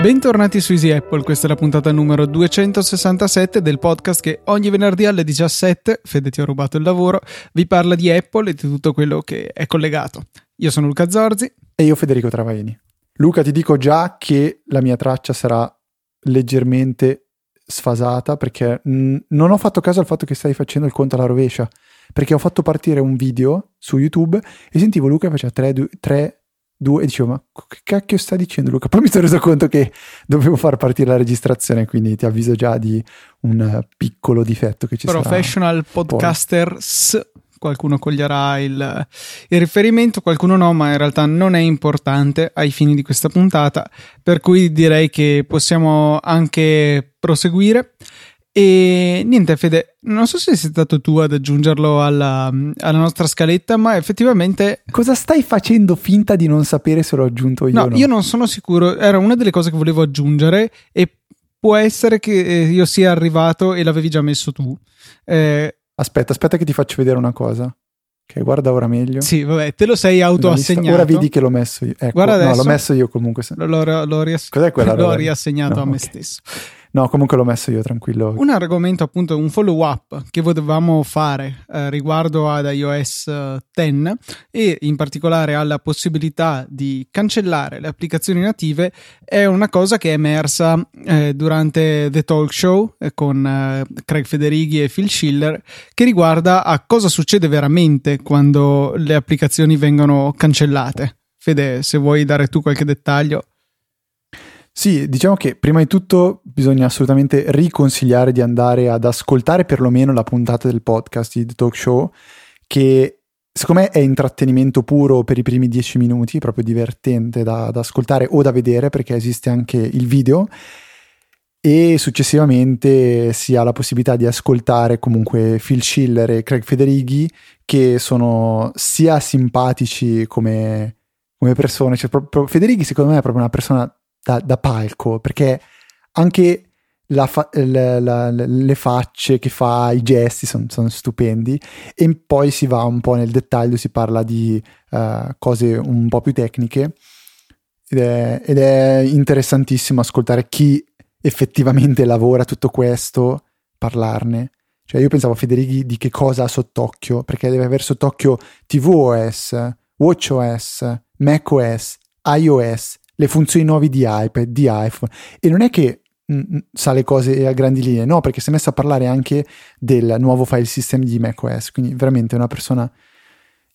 Bentornati su Easy Apple, questa è la puntata numero 267 del podcast che ogni venerdì alle 17, Fede ti ho rubato il lavoro, vi parla di Apple e di tutto quello che è collegato. Io sono Luca Zorzi. E io Federico Travaini. Luca, ti dico già che la mia traccia sarà leggermente sfasata perché non ho fatto caso al fatto che stai facendo il conto alla rovescia, perché ho fatto partire un video su YouTube e sentivo Luca che faceva 3, 2 e dicevo ma che cacchio sta dicendo Luca? Poi mi sono reso conto che dovevo far partire la registrazione, quindi ti avviso già di un piccolo difetto che ci sarà. Professional podcasters, qualcuno coglierà il riferimento, qualcuno no, ma in realtà non è importante ai fini di questa puntata, per cui direi che possiamo anche proseguire. E niente, Fede, non so se sei stato tu ad aggiungerlo alla nostra scaletta, ma effettivamente... Cosa stai facendo finta di non sapere se l'ho aggiunto io? No, io non sono sicuro, era una delle cose che volevo aggiungere e può essere che io sia arrivato e l'avevi già messo tu. Aspetta che ti faccio vedere una cosa. Ok, guarda ora meglio. Sì, vabbè, te lo sei autoassegnato. Ora vedi che l'ho messo io. Ecco, guarda adesso, no, l'ho messo io comunque. Cos'è quella roba? L'ho riassegnato a me stesso. No, comunque l'ho messo io, tranquillo. Un argomento, appunto, un follow-up che volevamo fare riguardo ad iOS 10 e in particolare alla possibilità di cancellare le applicazioni native è una cosa che è emersa durante The Talk Show con Craig Federighi e Phil Schiller, che riguarda a cosa succede veramente quando le applicazioni vengono cancellate. Fede, se vuoi dare tu qualche dettaglio. Sì, diciamo che prima di tutto bisogna assolutamente riconsigliare di andare ad ascoltare perlomeno la puntata del podcast di The Talk Show, che secondo me è intrattenimento puro per i primi 10 minuti, proprio divertente da ascoltare o da vedere, perché esiste anche il video, e successivamente si ha la possibilità di ascoltare comunque Phil Schiller e Craig Federighi, che sono sia simpatici come persone, cioè proprio Federighi secondo me è proprio una persona da palco, perché anche le facce che fa, i gesti sono stupendi, e poi si va un po' nel dettaglio, si parla di cose un po' più tecniche ed è interessantissimo ascoltare chi effettivamente lavora tutto questo, parlarne. Cioè io pensavo a Federighi di che cosa ha sott'occhio, perché deve aver sott'occhio tvOS, watchOS, macOS, iOS, le funzioni nuove di iPad, di iPhone, e non è che sa le cose a grandi linee, no, perché si è messo a parlare anche del nuovo file system di macOS, quindi veramente una persona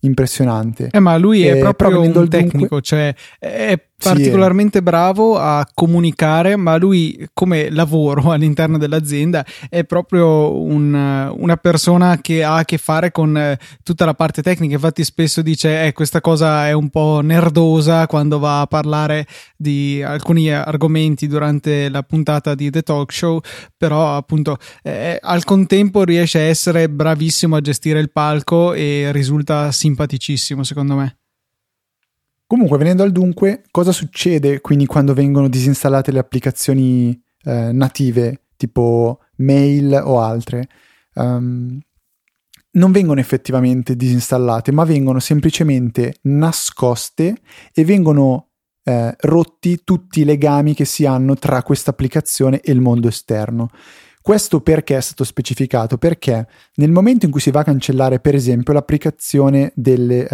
impressionante. Ma lui è proprio un tecnico, cioè è particolarmente bravo a comunicare, ma lui come lavoro all'interno dell'azienda è proprio una persona che ha a che fare con tutta la parte tecnica. Infatti spesso dice questa cosa è un po' nerdosa quando va a parlare di alcuni argomenti durante la puntata di The Talk Show, però appunto al contempo riesce a essere bravissimo a gestire il palco e risulta simpaticissimo secondo me. Comunque, venendo al dunque, cosa succede quindi quando vengono disinstallate le applicazioni native, tipo mail o altre? Non vengono effettivamente disinstallate, ma vengono semplicemente nascoste e vengono rotti tutti i legami che si hanno tra questa applicazione e il mondo esterno. Questo perché è stato specificato? Perché nel momento in cui si va a cancellare, per esempio, l'applicazione delle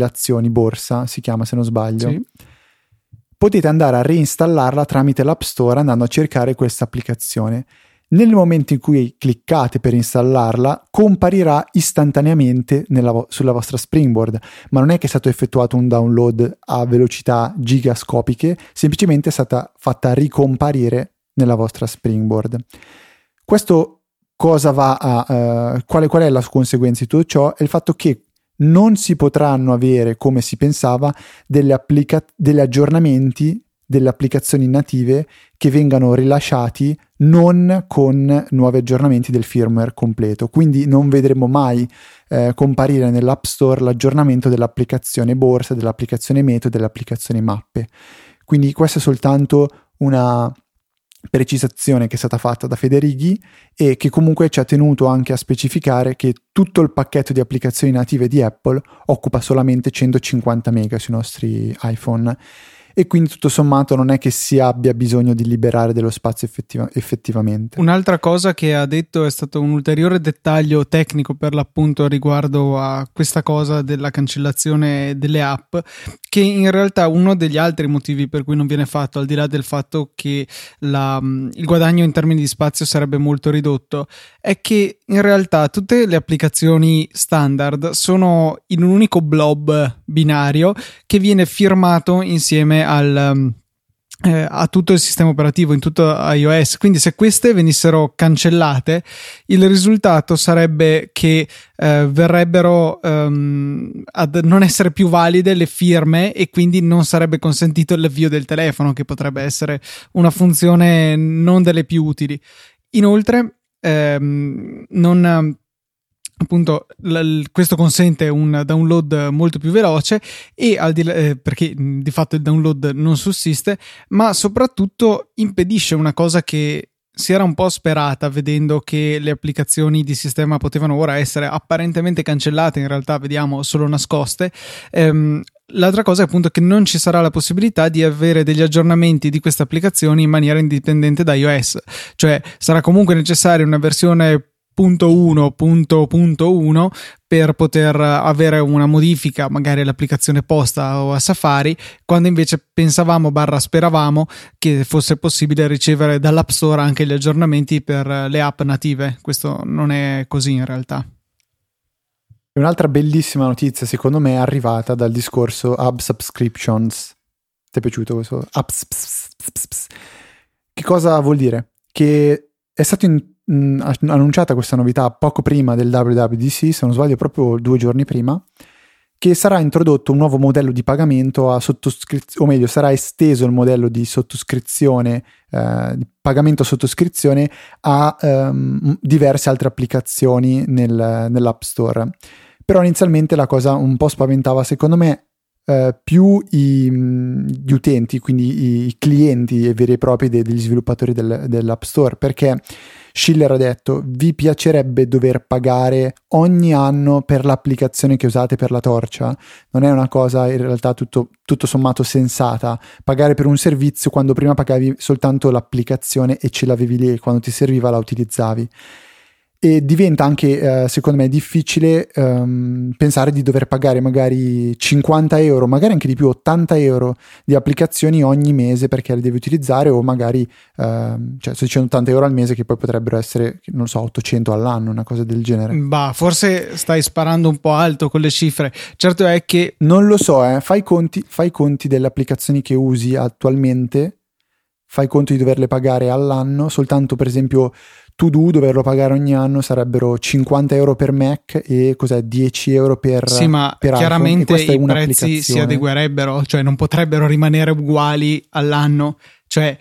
azioni, borsa si chiama se non sbaglio, sì, potete andare a reinstallarla tramite l'App Store andando a cercare questa applicazione. Nel momento in cui cliccate per installarla, comparirà istantaneamente sulla vostra Springboard, ma non è che è stato effettuato un download a velocità gigascopiche, semplicemente è stata fatta ricomparire nella vostra Springboard. Questo cosa va a qual è la conseguenza di tutto ciò? È il fatto che non si potranno avere, come si pensava, degli aggiornamenti delle applicazioni native che vengano rilasciati non con nuovi aggiornamenti del firmware completo. Quindi non vedremo mai comparire nell'App Store l'aggiornamento dell'applicazione borsa, dell'applicazione meteo, dell'applicazione mappe. Quindi questa è soltanto una precisazione che è stata fatta da Federighi e che comunque ci ha tenuto anche a specificare che tutto il pacchetto di applicazioni native di Apple occupa solamente 150 mega sui nostri iPhone e quindi tutto sommato non è che si abbia bisogno di liberare dello spazio effettivamente. Un'altra cosa che ha detto è stato un ulteriore dettaglio tecnico per l'appunto riguardo a questa cosa della cancellazione delle app, che in realtà uno degli altri motivi per cui non viene fatto, al di là del fatto che il guadagno in termini di spazio sarebbe molto ridotto, è che in realtà tutte le applicazioni standard sono in un unico blob binario che viene firmato insieme a tutto il sistema operativo, in tutto iOS. Quindi se queste venissero cancellate, il risultato sarebbe che verrebbero ad non essere più valide le firme e quindi non sarebbe consentito l'avvio del telefono, che potrebbe essere una funzione non delle più utili. Inoltre non... appunto questo consente un download molto più veloce e al di là, perché di fatto il download non sussiste, ma soprattutto impedisce una cosa che si era un po' sperata vedendo che le applicazioni di sistema potevano ora essere apparentemente cancellate, in realtà vediamo solo nascoste. L'altra cosa è appunto che non ci sarà la possibilità di avere degli aggiornamenti di queste applicazioni in maniera indipendente da iOS, cioè sarà comunque necessaria una versione .1.1 per poter avere una modifica magari all'applicazione posta o a Safari, quando invece pensavamo speravamo che fosse possibile ricevere dall'App Store anche gli aggiornamenti per le app native. Questo non è così in realtà. Un'altra bellissima notizia secondo me è arrivata dal discorso App Subscriptions. Ti è piaciuto questo? Che cosa vuol dire? Che è stato annunciata questa novità poco prima del WWDC, se non sbaglio proprio 2 giorni prima, che sarà introdotto un nuovo modello di pagamento a sottoscrizione, o meglio sarà esteso il modello di sottoscrizione, di pagamento a sottoscrizione a diverse altre applicazioni nell'App Store. Però inizialmente la cosa un po' spaventava secondo me più gli utenti, quindi i clienti veri e propri degli sviluppatori dell'App Store, perché Schiller ha detto: vi piacerebbe dover pagare ogni anno per l'applicazione che usate per la torcia? Non è una cosa in realtà tutto sommato sensata, pagare per un servizio quando prima pagavi soltanto l'applicazione e ce l'avevi lì, quando ti serviva la utilizzavi. E diventa anche secondo me difficile pensare di dover pagare magari 50 euro, magari anche di più, 80 euro di applicazioni ogni mese perché le devi utilizzare, o magari cioè sto dicendo 80 euro al mese che poi potrebbero essere, non so, 800 all'anno, una cosa del genere. Bah, forse stai sparando un po' alto con le cifre. Certo è che non lo so, fai i conti delle applicazioni che usi attualmente, fai conto di doverle pagare all'anno. Soltanto per esempio To-Do, doverlo pagare ogni anno, sarebbero 50 euro per Mac e cos'è, 10 euro per iPhone. Sì, ma chiaramente i prezzi si adeguerebbero, cioè non potrebbero rimanere uguali all'anno. Cioè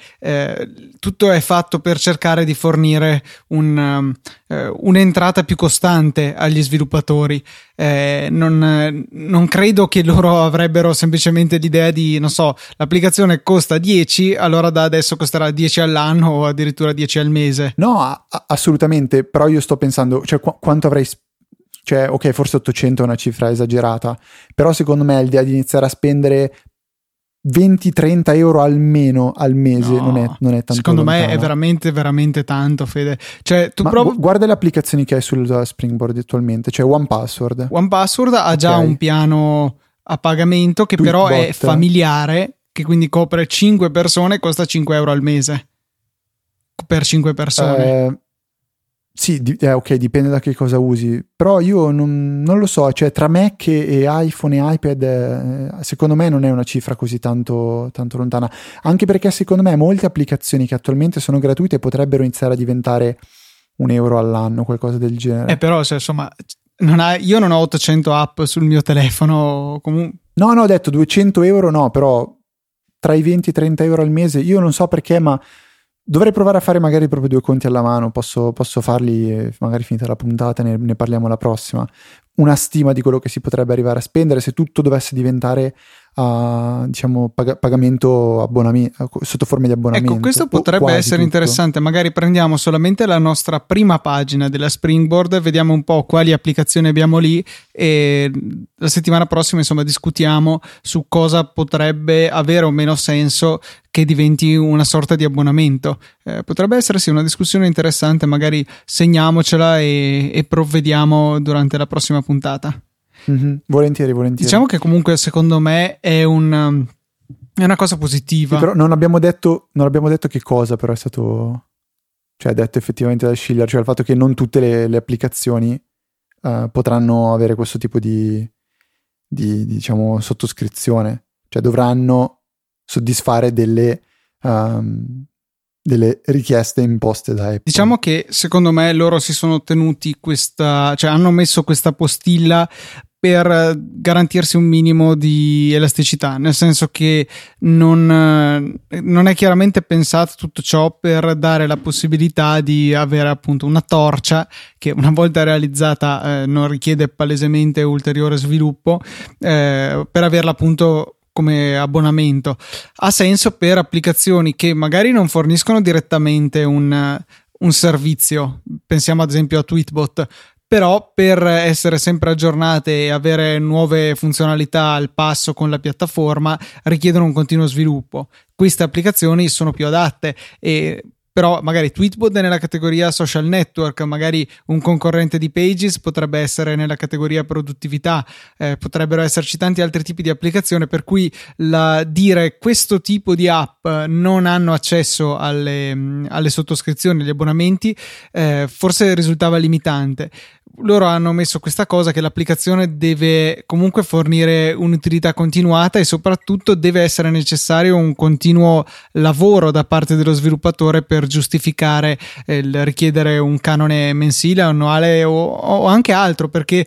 tutto è fatto per cercare di fornire un'entrata più costante agli sviluppatori. Non credo che loro avrebbero semplicemente l'idea di, non so, l'applicazione costa 10, allora da adesso costerà 10 all'anno o addirittura 10 al mese. No, assolutamente, però io sto pensando, cioè quanto avrei cioè ok, forse 800 è una cifra esagerata, però secondo me l'idea di iniziare a spendere 20-30 euro almeno al mese no, non è tanto secondo lontano. Me è veramente tanto, Fede, cioè tu guarda le applicazioni che hai sul Springboard attualmente, cioè One Password ha okay. Già un piano a pagamento che Tweetbot, però è familiare, che quindi copre 5 persone e costa 5 euro al mese per 5 persone. Sì, ok, dipende da che cosa usi, però io non lo so, cioè tra Mac e iPhone e iPad secondo me non è una cifra così tanto lontana, anche perché secondo me molte applicazioni che attualmente sono gratuite potrebbero iniziare a diventare 1 euro all'anno, qualcosa del genere. Però cioè, insomma, io non ho 800 app sul mio telefono comunque. No, ho detto 200 euro no, però tra i 20 e 30 euro al mese, io non so perché, ma dovrei provare a fare magari proprio 2 conti alla mano, posso farli magari finita la puntata, ne parliamo la prossima, una stima di quello che si potrebbe arrivare a spendere se tutto dovesse diventare a diciamo pagamento sotto forma di abbonamento. Ecco, questo potrebbe essere interessante. Magari prendiamo solamente la nostra prima pagina della Springboard, vediamo un po' quali applicazioni abbiamo lì e la settimana prossima insomma discutiamo su cosa potrebbe avere o meno senso che diventi una sorta di abbonamento. Potrebbe essere sì una discussione interessante, magari segniamocela e provvediamo durante la prossima puntata. Mm-hmm. Volentieri. Diciamo che comunque secondo me è una cosa positiva. Sì, però non abbiamo detto che cosa però è stato, cioè, detto effettivamente da Schiller, cioè il fatto che non tutte le applicazioni potranno avere questo tipo di diciamo sottoscrizione, cioè dovranno soddisfare delle richieste imposte da Apple. Diciamo che secondo me loro si sono tenuti hanno messo questa postilla per garantirsi un minimo di elasticità, nel senso che non è chiaramente pensato tutto ciò per dare la possibilità di avere appunto una torcia che una volta realizzata non richiede palesemente ulteriore sviluppo, per averla appunto come abbonamento. Ha senso per applicazioni che magari non forniscono direttamente un servizio, pensiamo ad esempio a Tweetbot, però per essere sempre aggiornate e avere nuove funzionalità al passo con la piattaforma richiedono un continuo sviluppo. Queste applicazioni sono più adatte però magari Tweetbot è nella categoria social network, magari un concorrente di Pages potrebbe essere nella categoria produttività, potrebbero esserci tanti altri tipi di applicazione, per cui dire questo tipo di app non hanno accesso alle sottoscrizioni, agli abbonamenti, forse risultava limitante. Loro hanno messo questa cosa che l'applicazione deve comunque fornire un'utilità continuata e soprattutto deve essere necessario un continuo lavoro da parte dello sviluppatore per giustificare il richiedere un canone mensile, annuale o anche altro, perché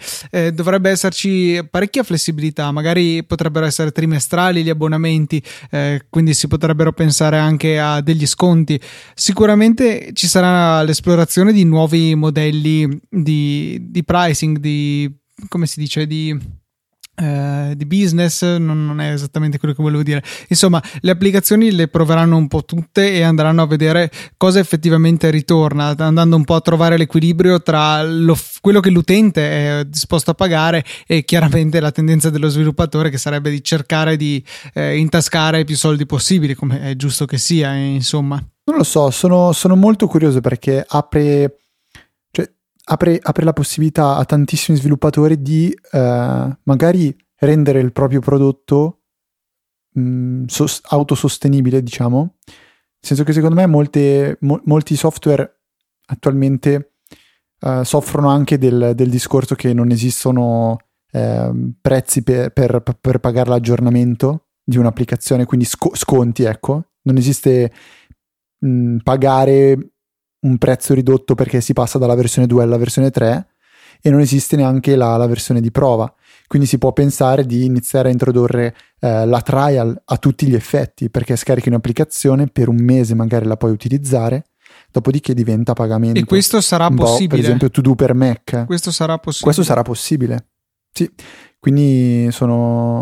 dovrebbe esserci parecchia flessibilità. Magari potrebbero essere trimestrali gli abbonamenti, quindi si potrebbero pensare anche a degli sconti. Sicuramente ci sarà l'esplorazione di nuovi modelli di pricing, come si dice, di business, non è esattamente quello che volevo dire. Insomma, le applicazioni le proveranno un po' tutte e andranno a vedere cosa effettivamente ritorna, andando un po' a trovare l'equilibrio tra quello che l'utente è disposto a pagare e chiaramente la tendenza dello sviluppatore, che sarebbe di cercare di intascare più soldi possibili, come è giusto che sia, insomma. Non lo so, sono molto curioso perché apre la possibilità a tantissimi sviluppatori di magari rendere il proprio prodotto autosostenibile, diciamo, nel senso che secondo me molti software attualmente soffrono anche del discorso che non esistono prezzi per pagare l'aggiornamento di un'applicazione, quindi sconti, ecco, non esiste pagare un prezzo ridotto perché si passa dalla versione 2 alla versione 3 e non esiste neanche la versione di prova, quindi si può pensare di iniziare a introdurre la trial a tutti gli effetti, perché scarichi un'applicazione per un mese, magari la puoi utilizzare, dopodiché diventa pagamento. E questo sarà possibile, per esempio To Do per Mac, questo sarà possibile, sì. Quindi sono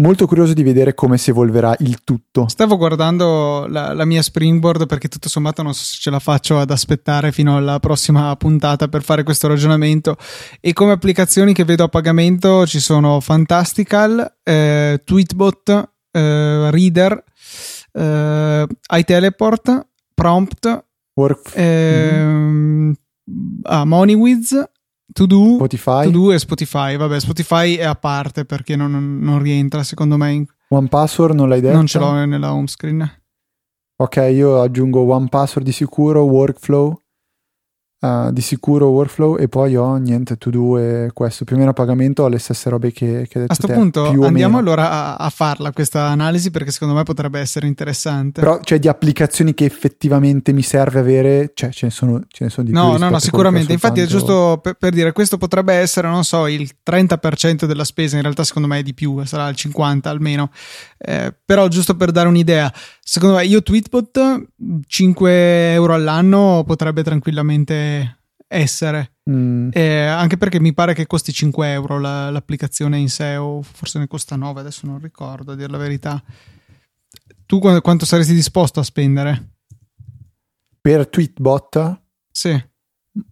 molto curioso di vedere come si evolverà il tutto. Stavo guardando la mia Springboard perché tutto sommato non so se ce la faccio ad aspettare fino alla prossima puntata per fare questo ragionamento, e come applicazioni che vedo a pagamento ci sono Fantastical, Tweetbot, Reader, iTeleport, Prompt, Workflow, MoneyWiz, To Do e Spotify. Vabbè, Spotify è a parte perché non rientra secondo me One Password non l'hai detto? Non ce l'ho nella home screen. Ok, io aggiungo One Password di sicuro, Workflow e poi ho niente, To Do e questo. Più o meno a pagamento ho le stesse robe che hai detto. A sto punto andiamo allora a farla questa analisi, perché secondo me potrebbe essere interessante. Però cioè, di applicazioni che effettivamente mi serve avere, cioè ce ne sono di più. No, sicuramente. Infatti è giusto per dire, questo potrebbe essere, non so, il 30% della spesa, in realtà secondo me è di più, sarà il 50 almeno, però giusto per dare un'idea. Secondo me Tweetbot 5 euro all'anno potrebbe tranquillamente essere. Anche perché mi pare che costi 5 euro l'applicazione in sé, o forse ne costa 9, adesso non ricordo a dire la verità. Tu quanto saresti disposto a spendere? Per Tweetbot? Sì.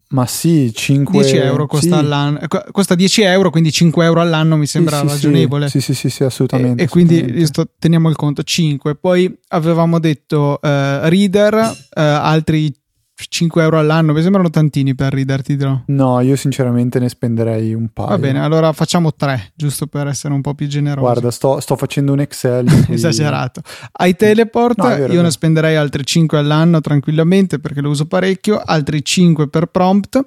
Ma sì, 10 euro costa, sì, all'anno. Costa 10 euro, quindi 5 euro all'anno mi sembra ragionevole. Sì, assolutamente. E assolutamente. Quindi teniamo il conto 5. Poi avevamo detto Reader, altri 5 euro all'anno. Mi sembrano tantini per Reader, ti dirò. No, io sinceramente ne spenderei un paio. Va bene, allora facciamo 3, giusto per essere un po' più generosi. Guarda, sto facendo un Excel. Quindi... esagerato. Ai Teleport io ne spenderei altri 5 all'anno tranquillamente, perché lo uso parecchio. Altri 5 per Prompt.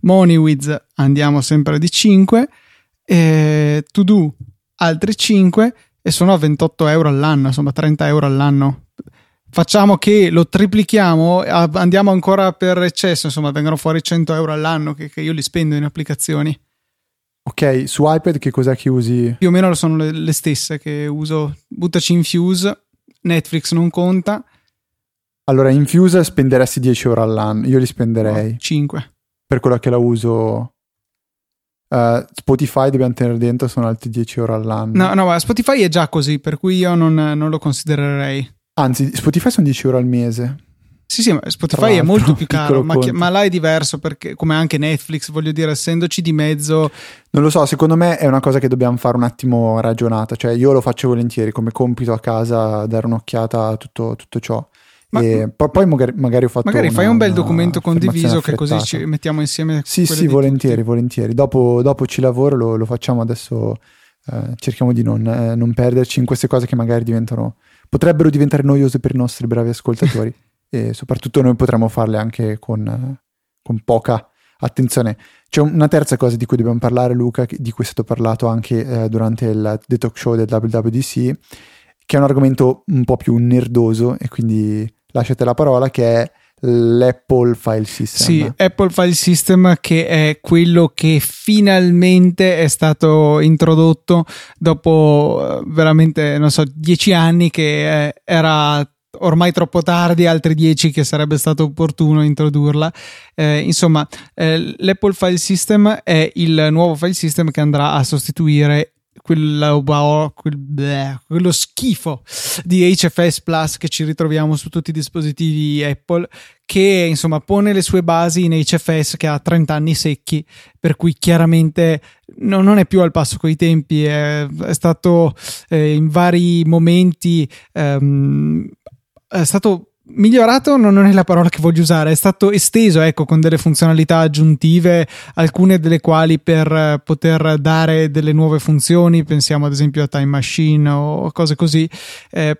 MoneyWiz andiamo sempre di 5. To Do altri 5, e sono a 28 euro all'anno, insomma 30 euro all'anno. Facciamo che lo triplichiamo, andiamo ancora per eccesso, insomma vengono fuori 100 euro all'anno che io li spendo in applicazioni. Ok, su iPad che cos'è che usi? Più o meno sono le stesse che uso. Buttaci Infuse, Netflix non conta. Allora Infuse spenderesti 10 euro all'anno, io li spenderei 5. Per quella che la uso... Spotify dobbiamo tenere dentro, sono altri 10 euro all'anno. No, ma Spotify è già così, per cui io non lo considererei. Anzi, Spotify sono 10 euro al mese. Sì, ma Spotify è molto più caro, ma là è diverso, perché come anche Netflix, voglio dire, essendoci di mezzo... Non lo so, secondo me è una cosa che dobbiamo fare un attimo ragionata. Cioè, io lo faccio volentieri come compito a casa, dare un'occhiata a tutto ciò. Ma e poi magari ho fatto magari fai un bel documento condiviso che così ci mettiamo insieme. Sì, volentieri. Dopo ci lavoro, lo facciamo adesso. Cerchiamo di non perderci in queste cose che magari potrebbero diventare noiose per i nostri bravi ascoltatori e soprattutto noi potremmo farle anche con poca attenzione. C'è una terza cosa di cui dobbiamo parlare, Luca, di cui è stato parlato anche durante il The Talk Show del WWDC, che è un argomento un po' più nerdoso, e quindi lasciate la parola, che è l'Apple File System. Sì, Apple File System, che è quello che finalmente è stato introdotto dopo veramente, 10 anni che era ormai troppo tardi, altri 10 che sarebbe stato opportuno introdurla. L'Apple File System è il nuovo file system che andrà a sostituire quello schifo di HFS Plus che ci ritroviamo su tutti i dispositivi Apple, che insomma pone le sue basi in HFS, che ha 30 anni secchi, per cui chiaramente non è più al passo coi tempi. È stato in vari momenti è stato migliorato, non è la parola che voglio usare, è stato esteso, con delle funzionalità aggiuntive, alcune delle quali per poter dare delle nuove funzioni, pensiamo ad esempio a Time Machine o cose così,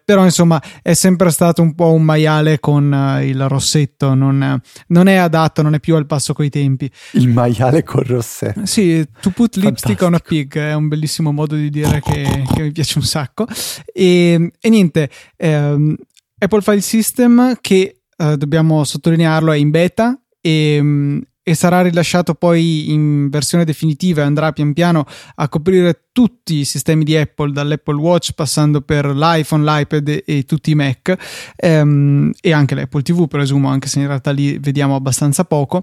però insomma è sempre stato un po' un maiale con il rossetto, non è adatto, non è più al passo coi tempi. Il maiale col rossetto. Sì, to put lipstick on a pig è un bellissimo modo di dire che mi piace un sacco. E niente, Apple File System che dobbiamo sottolinearlo è in beta e sarà rilasciato poi in versione definitiva, e andrà pian piano a coprire tutti i sistemi di Apple, dall'Apple Watch passando per l'iPhone, l'iPad e tutti i Mac, e anche l'Apple TV presumo, anche se in realtà lì vediamo abbastanza poco.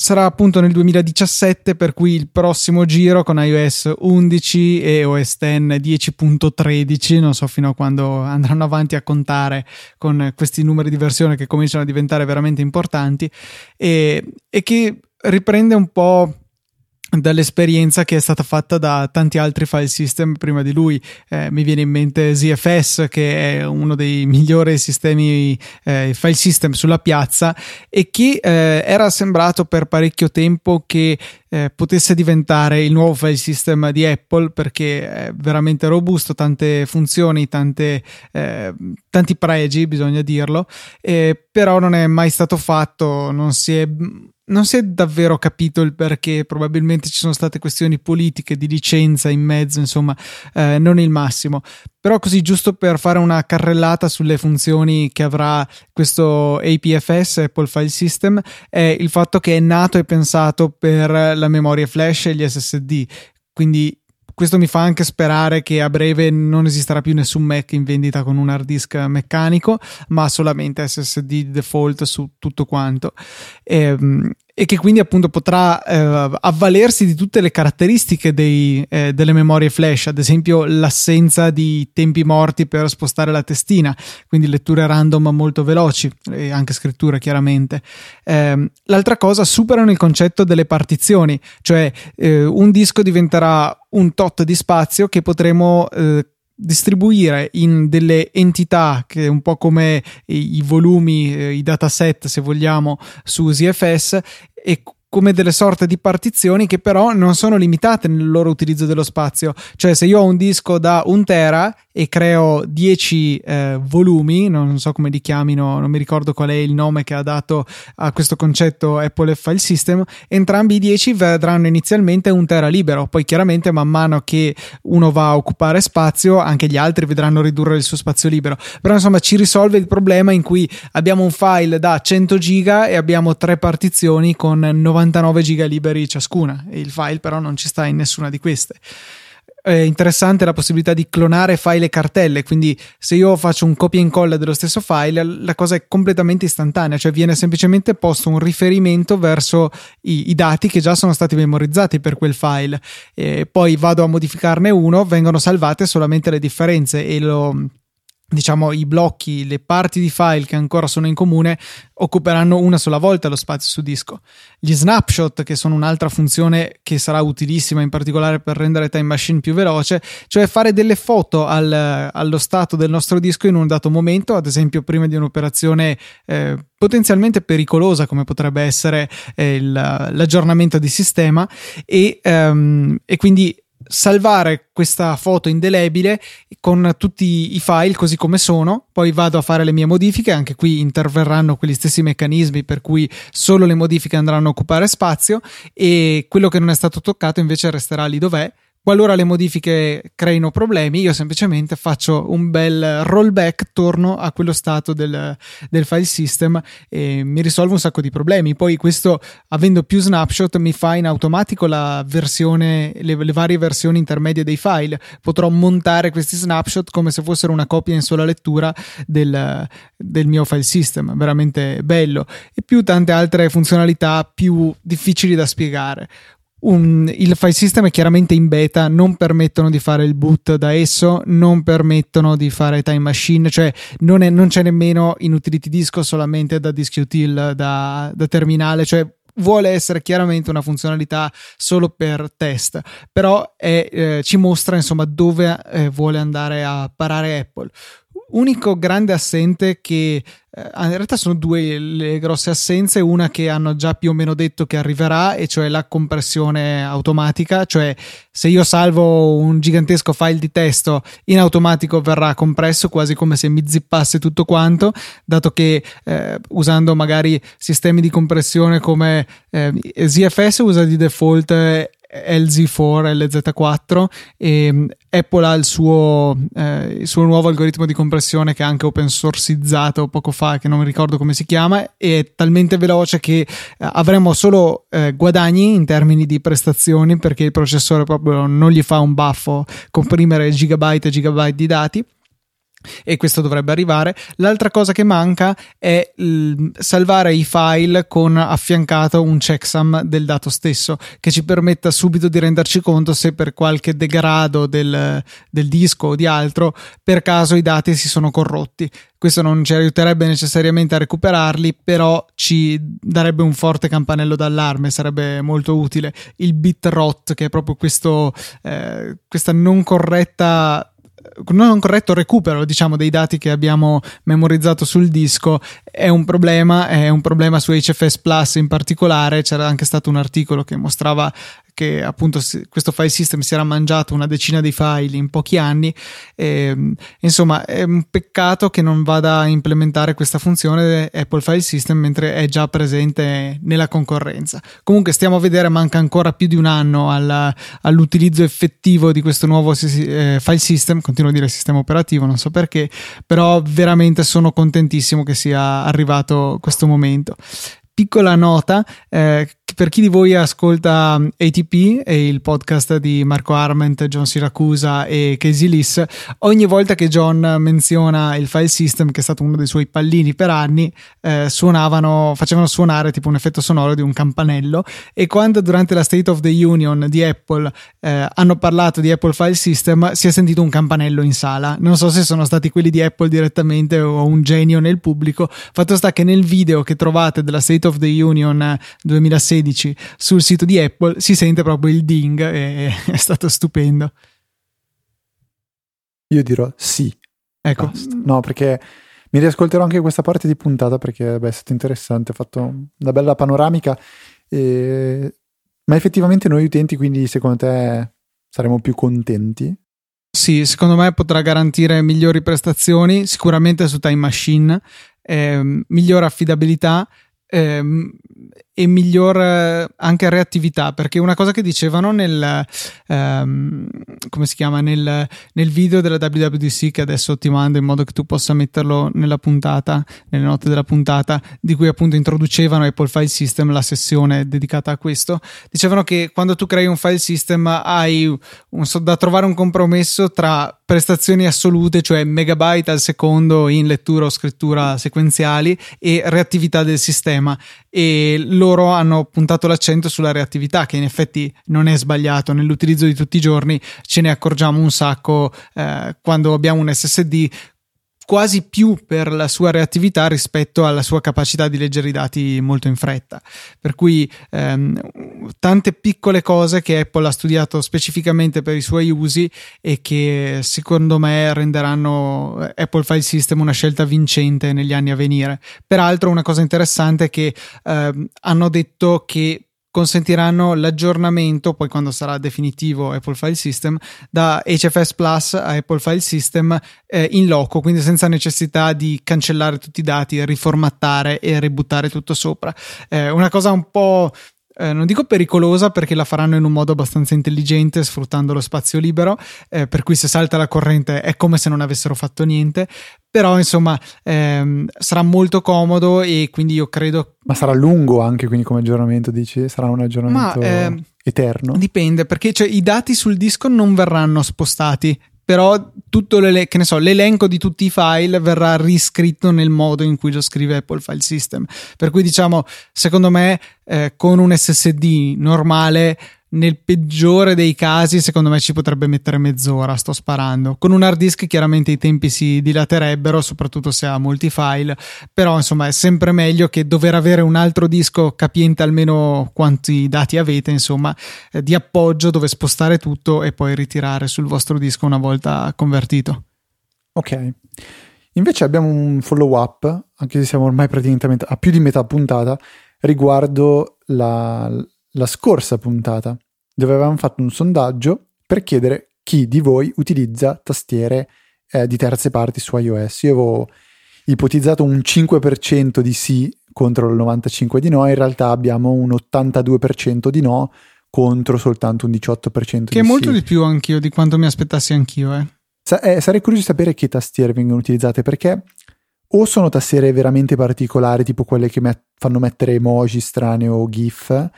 Sarà appunto nel 2017, per cui il prossimo giro con iOS 11 e OS X 10.13, non so fino a quando andranno avanti a contare con questi numeri di versione che cominciano a diventare veramente importanti, e che riprende un po' dall'esperienza che è stata fatta da tanti altri file system prima di lui. Mi viene in mente ZFS, che è uno dei migliori sistemi file system sulla piazza, e che era sembrato per parecchio tempo che potesse diventare il nuovo file system di Apple, perché è veramente robusto, tante funzioni, tanti pregi, bisogna dirlo, però non è mai stato fatto, non si è davvero capito il perché. Probabilmente ci sono state questioni politiche di licenza in mezzo, insomma non il massimo. Però così, giusto per fare una carrellata sulle funzioni che avrà questo APFS, Apple File System, è il fatto che è nato e pensato per la memoria flash e gli SSD, quindi Questo mi fa anche sperare che a breve non esisterà più nessun Mac in vendita con un hard disk meccanico, ma solamente SSD default su tutto quanto, e che quindi appunto potrà avvalersi di tutte le caratteristiche delle memorie flash, ad esempio l'assenza di tempi morti per spostare la testina, quindi letture random molto veloci e anche scrittura chiaramente. L'altra cosa, superano il concetto delle partizioni, cioè un disco diventerà un tot di spazio che potremo distribuire in delle entità, che un po' come i volumi, i dataset se vogliamo, su ZFS, e come delle sorte di partizioni che però non sono limitate nel loro utilizzo dello spazio. Cioè, se io ho un disco da 1 tera e creo 10 volumi, non so come li chiamino, non mi ricordo qual è il nome che ha dato a questo concetto Apple File System, entrambi i 10 vedranno inizialmente 1 tera libero, poi chiaramente man mano che uno va a occupare spazio anche gli altri vedranno ridurre il suo spazio libero, però insomma ci risolve il problema in cui abbiamo un file da 100 giga e abbiamo 3 partizioni con 99 giga liberi ciascuna, e il file però non ci sta in nessuna di queste. È interessante la possibilità di clonare file e cartelle, quindi se io faccio un copia e incolla dello stesso file la cosa è completamente istantanea, cioè viene semplicemente posto un riferimento verso i dati che già sono stati memorizzati per quel file, e poi vado a modificarne uno, vengono salvate solamente le differenze e diciamo i blocchi, le parti di file che ancora sono in comune occuperanno una sola volta lo spazio su disco. Gli snapshot, che sono un'altra funzione che sarà utilissima in particolare per rendere Time Machine più veloce, cioè fare delle foto allo stato del nostro disco in un dato momento, ad esempio prima di un'operazione potenzialmente pericolosa come potrebbe essere l'aggiornamento di sistema, e quindi salvare questa foto indelebile con tutti i file così come sono. Poi vado a fare le mie modifiche, anche qui interverranno quegli stessi meccanismi per cui solo le modifiche andranno a occupare spazio e quello che non è stato toccato invece resterà lì dov'è. Qualora le modifiche creino problemi, io semplicemente faccio un bel rollback, torno a quello stato del file system e mi risolvo un sacco di problemi. Poi questo, avendo più snapshot, mi fa in automatico la versione, le varie versioni intermedie dei file. Potrò montare questi snapshot come se fossero una copia in sola lettura del mio file system. Veramente bello. E più tante altre funzionalità più difficili da spiegare. Il file system è chiaramente in beta, non permettono di fare il boot da esso, non permettono di fare Time Machine, cioè non c'è nemmeno in utility disco, solamente da dischi util, da terminale, cioè vuole essere chiaramente una funzionalità solo per test, però ci mostra insomma dove vuole andare a parare Apple. Unico grande assente che in realtà sono due le grosse assenze, una che hanno già più o meno detto che arriverà, e cioè la compressione automatica, cioè se io salvo un gigantesco file di testo in automatico verrà compresso, quasi come se mi zippasse tutto quanto, dato che usando magari sistemi di compressione come ZFS usa di default LZ4, LZ4, e Apple ha il suo nuovo algoritmo di compressione che è anche open sourceizzato poco fa, che non mi ricordo come si chiama, e è talmente veloce che avremo solo guadagni in termini di prestazioni, perché il processore proprio non gli fa un baffo comprimere gigabyte e gigabyte di dati, e questo dovrebbe arrivare. L'altra cosa che manca è salvare i file con affiancato un checksum del dato stesso, che ci permetta subito di renderci conto se per qualche degrado del disco o di altro per caso i dati si sono corrotti. Questo non ci aiuterebbe necessariamente a recuperarli, però ci darebbe un forte campanello d'allarme, sarebbe molto utile. Il bit rot, che è proprio questa non corretto recupero, diciamo, dei dati che abbiamo memorizzato sul disco, è un problema su HFS Plus in particolare. C'era anche stato un articolo che mostrava che appunto questo file system si era mangiato una decina di file in pochi anni, insomma è un peccato che non vada a implementare questa funzione Apple File System mentre è già presente nella concorrenza. Comunque stiamo a vedere, manca ancora più di un anno all'utilizzo effettivo di questo nuovo file system. Continuo a dire sistema operativo, non so perché, però veramente sono contentissimo che sia arrivato questo momento. Piccola nota, per chi di voi ascolta ATP, è il podcast di Marco Arment, John Siracusa e Casey Liss, ogni volta che John menziona il file system, che è stato uno dei suoi pallini per anni, facevano suonare tipo un effetto sonoro di un campanello, e quando durante la State of the Union di Apple hanno parlato di Apple File System si è sentito un campanello in sala. Non so se sono stati quelli di Apple direttamente o un genio nel pubblico, fatto sta che nel video che trovate della State of the Union 2016 sul sito di Apple si sente proprio il ding, e è stato stupendo. Io dirò sì, ecco, basta. No, perché mi riascolterò anche questa parte di puntata, perché beh, è stato interessante, ho fatto una bella panoramica, ma effettivamente noi utenti, quindi secondo te saremo più contenti? Sì, secondo me potrà garantire migliori prestazioni sicuramente su Time Machine, migliore affidabilità e miglior anche reattività, perché una cosa che dicevano nel video della WWDC, che adesso ti mando in modo che tu possa metterlo nella puntata, nelle note della puntata, di cui appunto introducevano Apple File System, la sessione dedicata a questo, dicevano che quando tu crei un file system hai da trovare un compromesso tra prestazioni assolute, cioè megabyte al secondo in lettura o scrittura sequenziali, e reattività del sistema, e loro hanno puntato l'accento sulla reattività, che in effetti non è sbagliato, nell'utilizzo di tutti i giorni ce ne accorgiamo un sacco quando abbiamo un SSD, quasi più per la sua reattività rispetto alla sua capacità di leggere i dati molto in fretta, per cui tante piccole cose che Apple ha studiato specificamente per i suoi usi e che secondo me renderanno Apple File System una scelta vincente negli anni a venire. Peraltro una cosa interessante è che hanno detto che consentiranno l'aggiornamento, poi quando sarà definitivo Apple File System, da HFS Plus a Apple File System in loco, quindi senza necessità di cancellare tutti i dati, riformattare e ributtare tutto sopra. Una cosa un po', non dico pericolosa, perché la faranno in un modo abbastanza intelligente, sfruttando lo spazio libero, per cui se salta la corrente è come se non avessero fatto niente, però insomma sarà molto comodo, e quindi io credo. Ma sarà lungo anche, quindi, come aggiornamento, dici? Sarà un aggiornamento eterno? Dipende, perché cioè, i dati sul disco non verranno spostati, però tutto l'elenco di tutti i file verrà riscritto nel modo in cui lo scrive Apple File System, per cui diciamo, secondo me con un SSD normale, nel peggiore dei casi secondo me ci potrebbe mettere mezz'ora, sto sparando. Con un hard disk chiaramente i tempi si dilaterebbero, soprattutto se ha molti file, però insomma è sempre meglio che dover avere un altro disco capiente almeno quanti dati avete, insomma, di appoggio, dove spostare tutto e poi ritirare sul vostro disco una volta convertito. Ok, invece abbiamo un follow up, anche se siamo ormai praticamente a più di metà puntata, riguardo la scorsa puntata, dove avevamo fatto un sondaggio per chiedere chi di voi utilizza tastiere di terze parti su iOS. Io avevo ipotizzato un 5% di sì contro il 95% di no, in realtà abbiamo un 82% di no contro soltanto un 18% di sì. Che è molto di più anch'io di quanto mi aspettassi anch'io. Sarei curioso di sapere che tastiere vengono utilizzate, perché o sono tastiere veramente particolari, tipo quelle che fanno mettere emoji strane o GIF,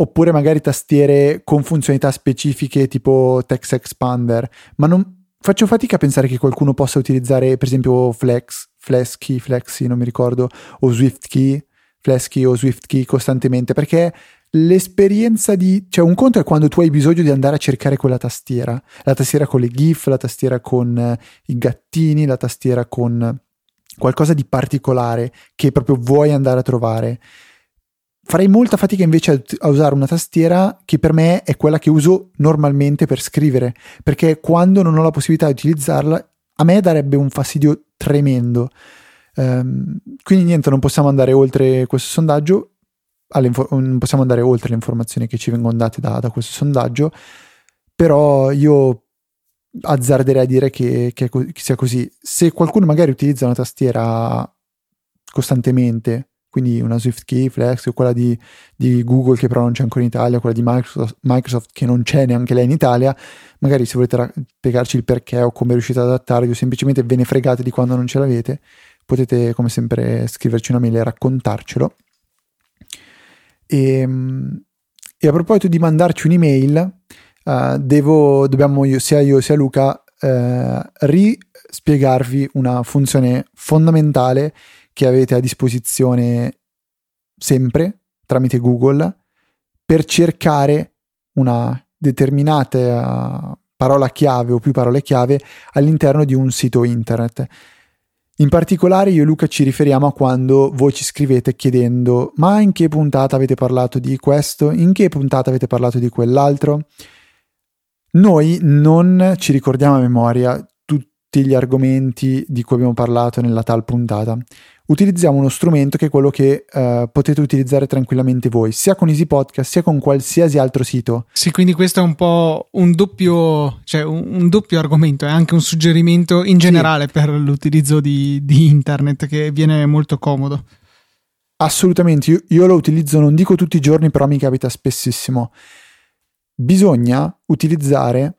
oppure magari tastiere con funzionalità specifiche tipo text expander, ma non faccio fatica a pensare che qualcuno possa utilizzare per esempio FlexKey, non mi ricordo, o SwiftKey, FlexKey o SwiftKey costantemente, perché l'esperienza cioè un conto è quando tu hai bisogno di andare a cercare quella tastiera, la tastiera con le GIF, la tastiera con i gattini, la tastiera con qualcosa di particolare che proprio vuoi andare a trovare. Farei molta fatica invece a usare una tastiera che per me è quella che uso normalmente per scrivere, perché quando non ho la possibilità di utilizzarla a me darebbe un fastidio tremendo. Quindi niente, non possiamo andare oltre questo sondaggio, non possiamo andare oltre le informazioni che ci vengono date da questo sondaggio, però io azzarderei a dire che sia così. Se qualcuno magari utilizza una tastiera costantemente, quindi una SwiftKey, Flex, o quella di Google che però non c'è ancora in Italia, quella di Microsoft che non c'è neanche lei in Italia, magari se volete spiegarci il perché o come riuscite ad adattarvi, o semplicemente ve ne fregate di quando non ce l'avete, potete come sempre scriverci una mail e raccontarcelo. E a proposito di mandarci un'email, dobbiamo sia io sia Luca rispiegarvi una funzione fondamentale che avete a disposizione sempre tramite Google per cercare una determinata parola chiave o più parole chiave all'interno di un sito internet. In particolare io e Luca ci riferiamo a quando voi ci scrivete chiedendo: ma in che puntata avete parlato di questo? In che puntata avete parlato di quell'altro? Noi non ci ricordiamo a memoria tutti gli argomenti di cui abbiamo parlato nella tal puntata. Utilizziamo uno strumento che è quello che potete utilizzare tranquillamente voi, sia con Easy Podcast sia con qualsiasi altro sito. Sì, quindi questo è un po' un doppio, cioè un doppio argomento, è anche un suggerimento in generale, sì, per l'utilizzo di internet, che viene molto comodo. Assolutamente, io lo utilizzo, non dico tutti i giorni, però mi capita spessissimo. Bisogna utilizzare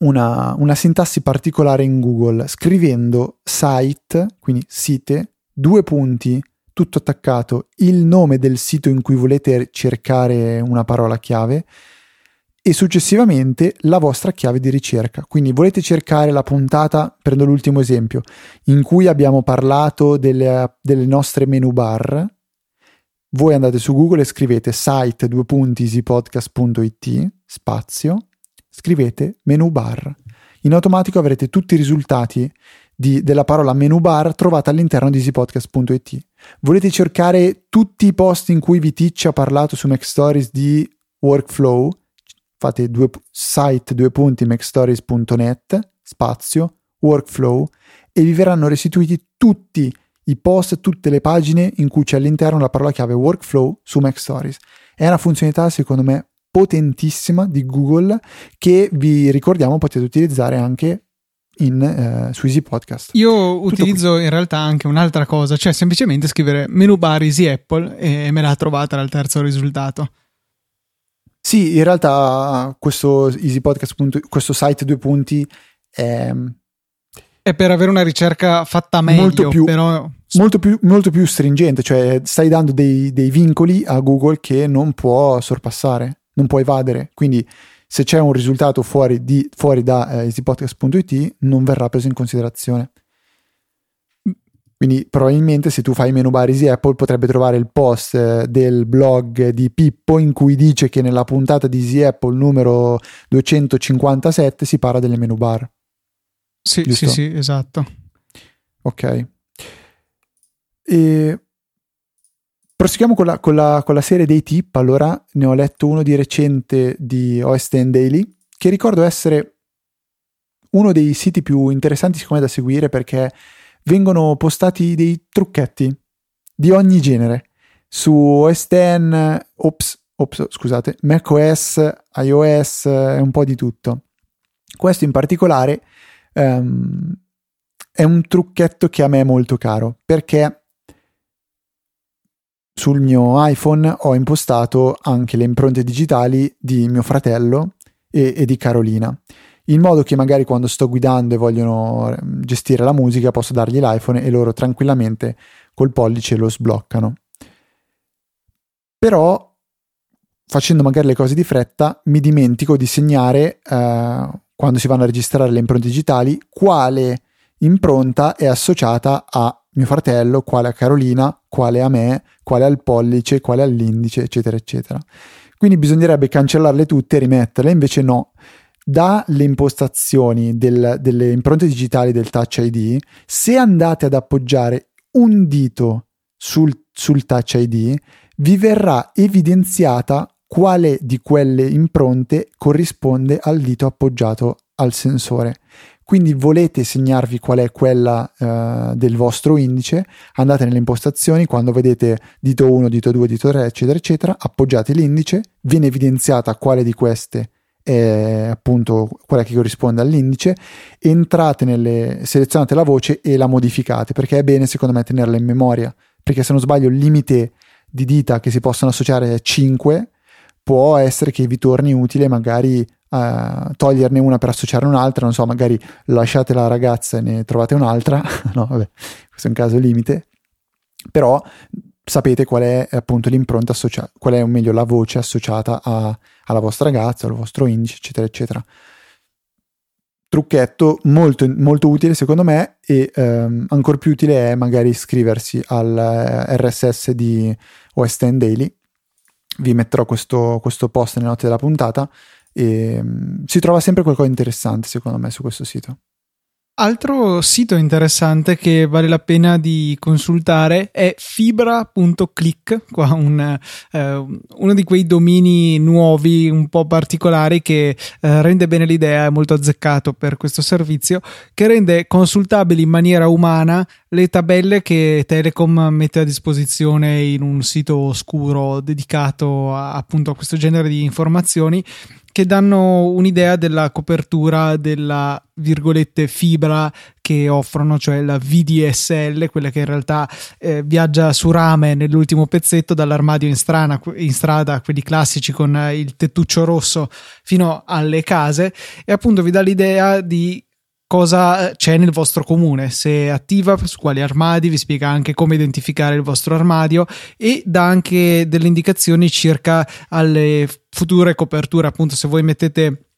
una sintassi particolare in Google, scrivendo site, quindi site, 2 punti, tutto attaccato, il nome del sito in cui volete cercare una parola chiave e successivamente la vostra chiave di ricerca. Quindi volete cercare la puntata, prendo l'ultimo esempio, in cui abbiamo parlato delle nostre menu bar. Voi andate su Google e scrivete site 2 punti easypodcast.it spazio, scrivete menu bar. In automatico avrete tutti i risultati della parola menu bar trovata all'interno di easypodcast.it. Volete cercare tutti i post in cui Viticci ha parlato su MacStories di workflow? Fate site 2 punti macstories.net spazio workflow e vi verranno restituiti tutti i post, tutte le pagine in cui c'è all'interno la parola chiave workflow su MacStories. È una funzionalità secondo me potentissima di Google, che vi ricordiamo potete utilizzare anche su Easy Podcast. Io utilizzo in realtà anche un'altra cosa, cioè semplicemente scrivere menu bar Easy Apple e me l'ha trovata al terzo risultato. Sì, in realtà questo Easy Podcast, questo site 2 punti è per avere una ricerca fatta meglio, molto più stringente, cioè stai dando dei vincoli a Google che non può sorpassare. Non puoi evadere, quindi se c'è un risultato fuori da easypodcast.it non verrà preso in considerazione. Quindi probabilmente se tu fai menu bar Easy Apple potrebbe trovare il post del blog di Pippo in cui dice che nella puntata di Easy Apple numero 257 si parla delle menu bar. Sì, giusto? Sì, esatto. Ok. E proseguiamo con la serie dei tip. Allora, ne ho letto uno di recente di OS X Daily, che ricordo essere uno dei siti più interessanti secondo me da seguire, perché vengono postati dei trucchetti di ogni genere su OS X, scusate, macOS, iOS, un po' di tutto. Questo in particolare è un trucchetto che a me è molto caro, perché sul mio iPhone ho impostato anche le impronte digitali di mio fratello e di Carolina, in modo che magari quando sto guidando e vogliono gestire la musica posso dargli l'iPhone e loro tranquillamente col pollice lo sbloccano. Però facendo magari le cose di fretta mi dimentico di segnare quando si vanno a registrare le impronte digitali quale impronta è associata a mio fratello, quale a Carolina, quale a me, quale al pollice, quale all'indice, eccetera eccetera. Quindi bisognerebbe cancellarle tutte e rimetterle, invece no. Dalle impostazioni delle impronte digitali del Touch ID, se andate ad appoggiare un dito sul Touch ID, vi verrà evidenziata quale di quelle impronte corrisponde al dito appoggiato al sensore. Quindi volete segnarvi qual è quella del vostro indice, andate nelle impostazioni, quando vedete dito 1, dito 2, dito 3, eccetera eccetera, appoggiate l'indice, viene evidenziata quale di queste è appunto quella che corrisponde all'indice, entrate selezionate la voce e la modificate, perché è bene secondo me tenerla in memoria, perché se non sbaglio il limite di dita che si possono associare è 5, può essere che vi torni utile magari toglierne una per associare un'altra, non so, magari lasciate la ragazza e ne trovate un'altra no vabbè, questo è un caso limite, però sapete qual è appunto l'impronta associata, qual è o meglio la voce associata alla vostra gazza, al vostro indice, eccetera eccetera. Trucchetto molto, molto utile secondo me, e ancora più utile è magari iscriversi al RSS di OS X Daily. Vi metterò questo post nelle note della puntata, e si trova sempre qualcosa di interessante secondo me su questo sito. Altro sito interessante che vale la pena di consultare è fibra.click, qua uno di quei domini nuovi un po' particolari che rende bene l'idea, è molto azzeccato per questo servizio, che rende consultabili in maniera umana le tabelle che Telecom mette a disposizione in un sito oscuro dedicato appunto a questo genere di informazioni, che danno un'idea della copertura della virgolette fibra che offrono, cioè la VDSL, quella che in realtà viaggia su rame nell'ultimo pezzetto dall'armadio in strada, quelli classici con il tettuccio rosso, fino alle case, e appunto vi dà l'idea di cosa c'è nel vostro comune, se è attiva, su quali armadi, vi spiega anche come identificare il vostro armadio e dà anche delle indicazioni circa alle future coperture. Appunto, se voi mettete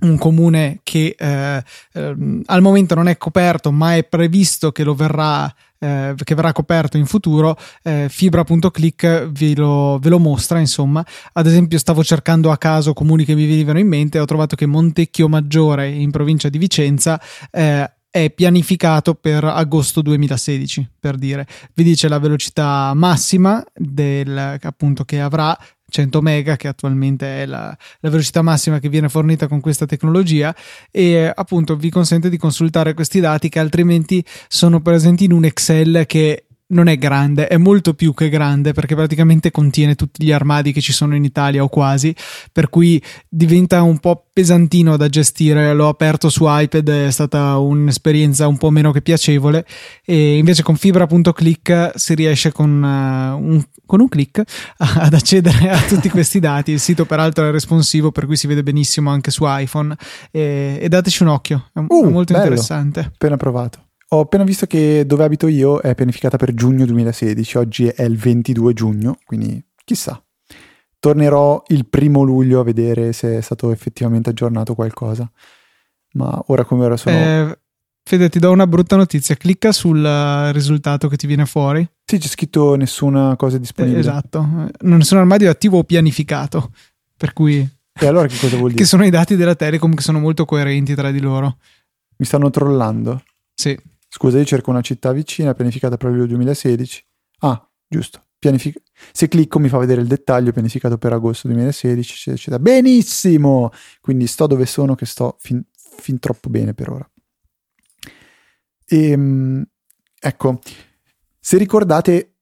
un comune che al momento non è coperto ma è previsto che verrà coperto in futuro, fibra.click ve lo mostra. Insomma, ad esempio stavo cercando a caso comuni che mi venivano in mente, ho trovato che Montecchio Maggiore in provincia di Vicenza è pianificato per agosto 2016, per dire. Vi dice la velocità massima appunto che avrà, 100 mega, che attualmente è la velocità massima che viene fornita con questa tecnologia, e appunto vi consente di consultare questi dati che altrimenti sono presenti in un Excel che non è grande, è molto più che grande, perché praticamente contiene tutti gli armadi che ci sono in Italia o quasi, per cui diventa un po' pesantino da gestire. L'ho aperto su iPad, è stata un'esperienza un po' meno che piacevole, e invece con fibra.click si riesce con un click ad accedere a tutti questi dati. Il sito peraltro è responsivo, per cui si vede benissimo anche su iPhone, e dateci un occhio, è molto bello, interessante. Appena provato. Ho appena visto che dove abito io è pianificata per giugno 2016, oggi è il 22 giugno, quindi chissà. Tornerò il 1° luglio a vedere se è stato effettivamente aggiornato qualcosa, ma ora come ora sono... Fede, ti do una brutta notizia, clicca sul risultato che ti viene fuori. Sì, c'è scritto nessuna cosa disponibile. Esatto, nessun armadio attivo o pianificato, per cui... E allora che cosa vuol dire? Che sono i dati della Telecom, che sono molto coerenti tra di loro. Mi stanno trollando? Sì. Scusa, io cerco una città vicina pianificata per luglio 2016. Ah, giusto. Se clicco mi fa vedere il dettaglio, pianificato per agosto 2016, eccetera, eccetera. Benissimo! Quindi sto dove sono, che sto fin troppo bene per ora. Ecco, se ricordate,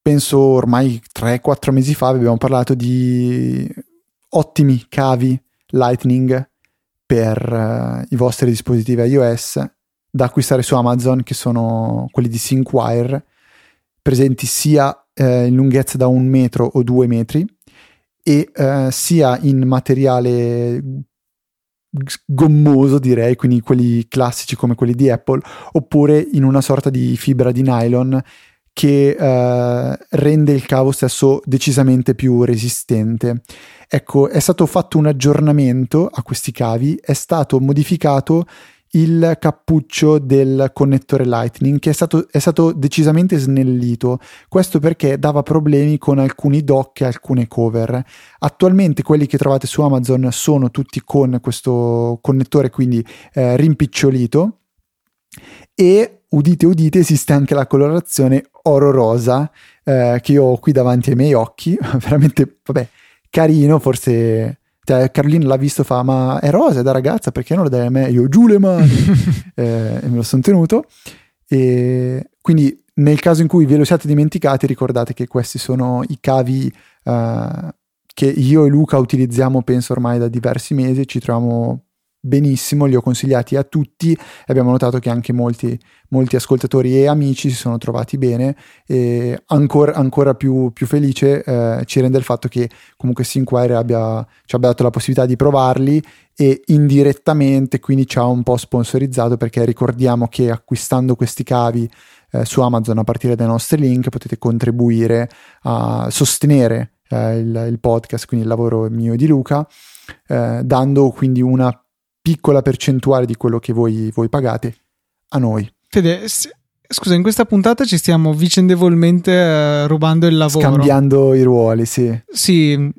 penso ormai 3-4 mesi fa vi abbiamo parlato di ottimi cavi Lightning per i vostri dispositivi iOS da acquistare su Amazon, che sono quelli di Syncwire, presenti sia in lunghezza da 1 metro o 2 metri, e sia in materiale gommoso, direi, quindi quelli classici come quelli di Apple, oppure in una sorta di fibra di nylon che rende il cavo stesso decisamente più resistente. Ecco, è stato fatto un aggiornamento a questi cavi, è stato modificato il cappuccio del connettore Lightning, che è stato decisamente snellito. Questo perché dava problemi con alcuni dock e alcune cover. Attualmente quelli che trovate su Amazon sono tutti con questo connettore, quindi rimpicciolito, e udite udite, esiste anche la colorazione oro rosa, che io ho qui davanti ai miei occhi. Veramente, vabbè, carino. Forse Carolina l'ha visto, fa: ma è rosa, è da ragazza, perché non lo dai a me? Io giù le mani. E me lo sono tenuto. E quindi, nel caso in cui ve lo siate dimenticati, ricordate che questi sono i cavi che io e Luca utilizziamo, penso ormai da diversi mesi, ci troviamo benissimo, li ho consigliati a tutti e abbiamo notato che anche molti ascoltatori e amici si sono trovati bene, e ancora più felice ci rende il fatto che comunque Syncwire ci abbia dato la possibilità di provarli, e indirettamente quindi ci ha un po' sponsorizzato, perché ricordiamo che acquistando questi cavi su Amazon a partire dai nostri link, potete contribuire a sostenere il podcast, quindi il lavoro mio e di Luca, dando quindi una piccola percentuale di quello che voi pagate a noi. Fede, scusa, in questa puntata ci stiamo vicendevolmente rubando il lavoro, scambiando i ruoli. Sì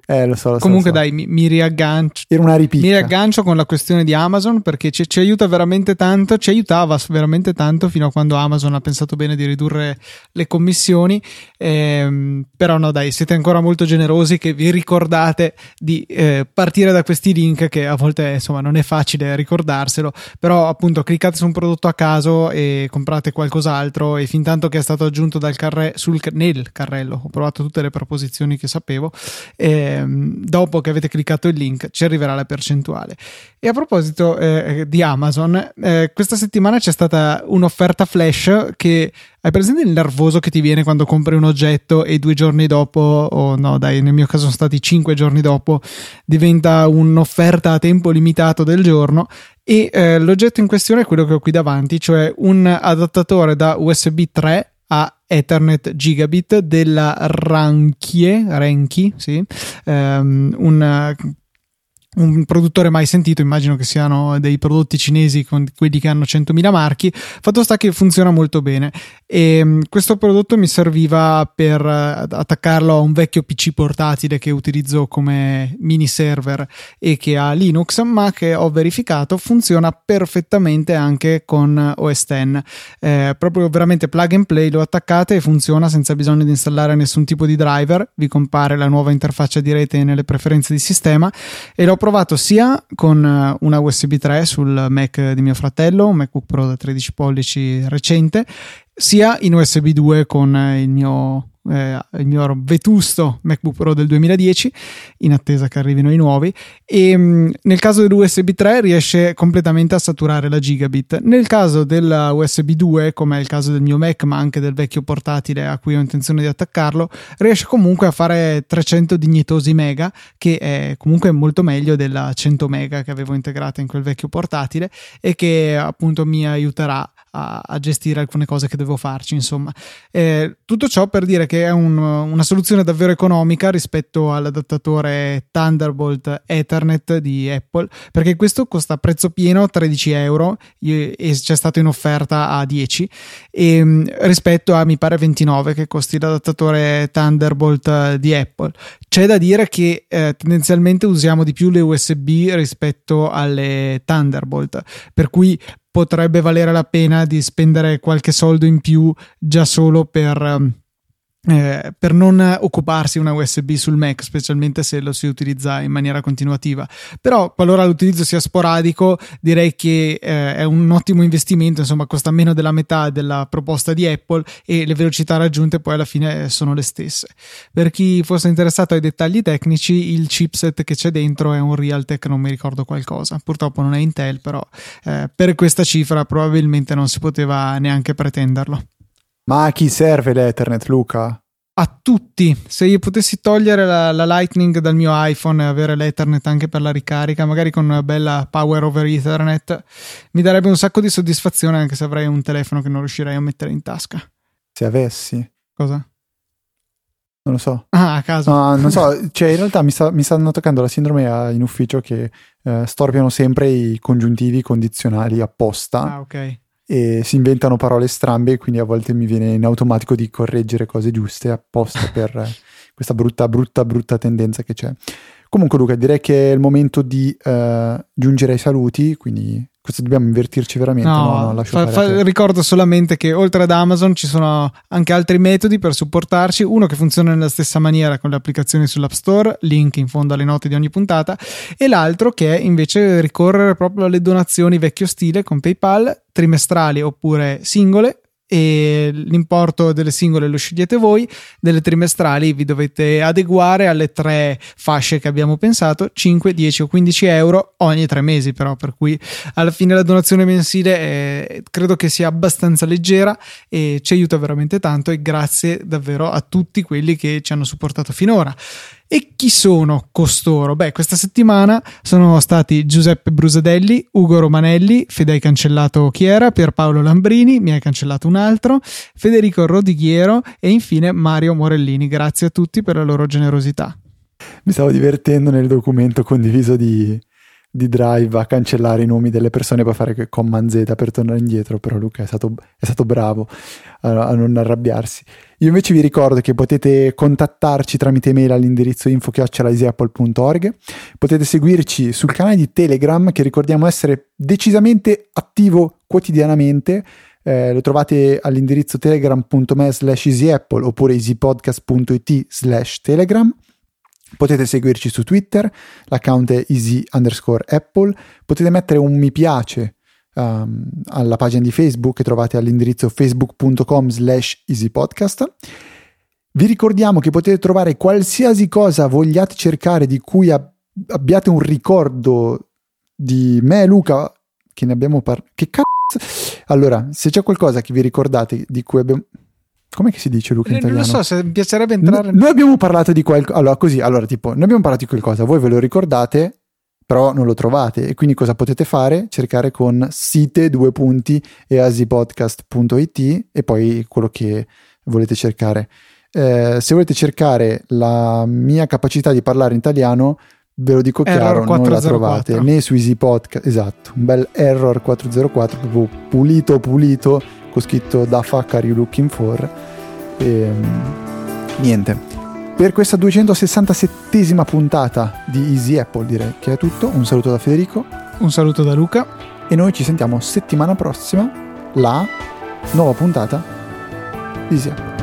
lo so, comunque lo so. Dai, mi riaggancio, era una ripicca. Mi riaggancio con la questione di Amazon, perché ci aiuta veramente tanto, ci aiutava veramente tanto fino a quando Amazon ha pensato bene di ridurre le commissioni, però no, dai, siete ancora molto generosi che vi ricordate di partire da questi link, che a volte insomma non è facile ricordarselo, però appunto cliccate su un prodotto a caso e comprate qualcos'altro, e fin tanto che è stato aggiunto nel carrello, ho provato tutte le proposizioni che sapevo, dopo che avete cliccato il link ci arriverà la percentuale. E a proposito di Amazon, questa settimana c'è stata un'offerta flash che... Hai presente il nervoso che ti viene quando compri un oggetto e 2 giorni dopo, o no dai, nel mio caso sono stati 5 giorni dopo, diventa un'offerta a tempo limitato del giorno, e l'oggetto in questione è quello che ho qui davanti, cioè un adattatore da USB 3 a Ethernet Gigabit della Renchi, sì, un produttore mai sentito, immagino che siano dei prodotti cinesi, con quelli che hanno 100.000 marchi. Fatto sta che funziona molto bene, e questo prodotto mi serviva per attaccarlo a un vecchio PC portatile che utilizzo come mini server e che ha Linux, ma che ho verificato funziona perfettamente anche con OS X, proprio veramente plug and play, lo attaccate e funziona senza bisogno di installare nessun tipo di driver, vi compare la nuova interfaccia di rete nelle preferenze di sistema, e l'ho provato sia con una USB 3 sul Mac di mio fratello, un MacBook Pro da 13 pollici recente, sia in USB 2 con il mio vetusto MacBook Pro del 2010, in attesa che arrivino i nuovi, e nel caso dell'USB 3 riesce completamente a saturare la gigabit. Nel caso della USB 2, come è il caso del mio Mac ma anche del vecchio portatile a cui ho intenzione di attaccarlo, riesce comunque a fare 300 dignitosi mega, che è comunque molto meglio della 100 mega che avevo integrata in quel vecchio portatile, e che appunto mi aiuterà a gestire alcune cose che devo farci, insomma. Tutto ciò per dire che è una soluzione davvero economica rispetto all'adattatore Thunderbolt Ethernet di Apple, perché questo costa a prezzo pieno 13 euro, e c'è stato in offerta a 10, e rispetto a mi pare 29 che costi l'adattatore Thunderbolt di Apple. C'è da dire che tendenzialmente usiamo di più le USB rispetto alle Thunderbolt, per cui potrebbe valere la pena di spendere qualche soldo in più già solo per non occuparsi una USB sul Mac, specialmente se lo si utilizza in maniera continuativa. Però qualora l'utilizzo sia sporadico, direi che è un ottimo investimento, insomma costa meno della metà della proposta di Apple, e le velocità raggiunte poi alla fine sono le stesse. Per chi fosse interessato ai dettagli tecnici, il chipset che c'è dentro è un Realtek, non mi ricordo qualcosa, purtroppo non è Intel, però per questa cifra probabilmente non si poteva neanche pretenderlo. Ma a chi serve l'Ethernet, Luca? A tutti. Se io potessi togliere la Lightning dal mio iPhone e avere l'Ethernet anche per la ricarica, magari con una bella Power over Ethernet, mi darebbe un sacco di soddisfazione, anche se avrei un telefono che non riuscirei a mettere in tasca. Se avessi. Cosa? Non lo so. Ah, a caso. No, non so, cioè in realtà mi stanno toccando la sindrome in ufficio che storpiano sempre i congiuntivi condizionali apposta. Ah, ok. E si inventano parole strambe, quindi a volte mi viene in automatico di correggere cose giuste apposta per questa brutta tendenza che c'è. Comunque Luca, direi che è il momento di giungere ai saluti, quindi questo dobbiamo invertirci veramente. Ricordo solamente che oltre ad Amazon ci sono anche altri metodi per supportarci, uno che funziona nella stessa maniera con le applicazioni sull'App Store, link in fondo alle note di ogni puntata, e l'altro che è invece ricorrere proprio alle donazioni vecchio stile con PayPal, trimestrali oppure singole, e l'importo delle singole lo scegliete voi, delle trimestrali vi dovete adeguare alle 3 fasce che abbiamo pensato, 5, 10 o 15 euro ogni 3 mesi, però, per cui alla fine la donazione mensile credo che sia abbastanza leggera e ci aiuta veramente tanto, e grazie davvero a tutti quelli che ci hanno supportato finora. E chi sono costoro? Beh, questa settimana sono stati Giuseppe Brusadelli, Ugo Romanelli, Fede hai cancellato chi era, Pierpaolo Lambrini, mi hai cancellato un altro, Federico Rodighiero e infine Mario Morellini. Grazie a tutti per la loro generosità. Mi stavo divertendo nel documento condiviso di Drive a cancellare i nomi delle persone per fare Command Z per tornare indietro, però Luca è stato bravo a non arrabbiarsi. Io invece vi ricordo che potete contattarci tramite email all'indirizzo info@easyapple.org. Potete seguirci sul canale di Telegram, che ricordiamo essere decisamente attivo quotidianamente. Lo trovate all'indirizzo telegram.me/easyapple oppure easypodcast.it/telegram. Potete seguirci su Twitter, l'account è easy_apple. Potete mettere un mi piace alla pagina di Facebook che trovate all'indirizzo facebook.com/easypodcast. Vi ricordiamo che potete trovare qualsiasi cosa vogliate cercare di cui abbiate un ricordo di me e Luca, che ne abbiamo parlato. Che cazzo? Allora, se c'è qualcosa che vi ricordate di cui abbiamo... Com'è che si dice, Luca, in italiano? Non lo so, se mi piacerebbe entrare... Noi abbiamo parlato di qualcosa... noi abbiamo parlato di qualcosa, voi ve lo ricordate, però non lo trovate. E quindi cosa potete fare? Cercare con site.easypodcast.it e poi quello che volete cercare. Se volete cercare la mia capacità di parlare in italiano, ve lo dico chiaro, non la trovate né su Easy Podcast. Esatto, un bel error 404, proprio pulito, scritto da fuck are you looking for. E niente, per questa 267esima puntata di Easy Apple direi che è tutto. Un saluto da Federico, un saluto da Luca e noi ci sentiamo settimana prossima, la nuova puntata di Easy Apple.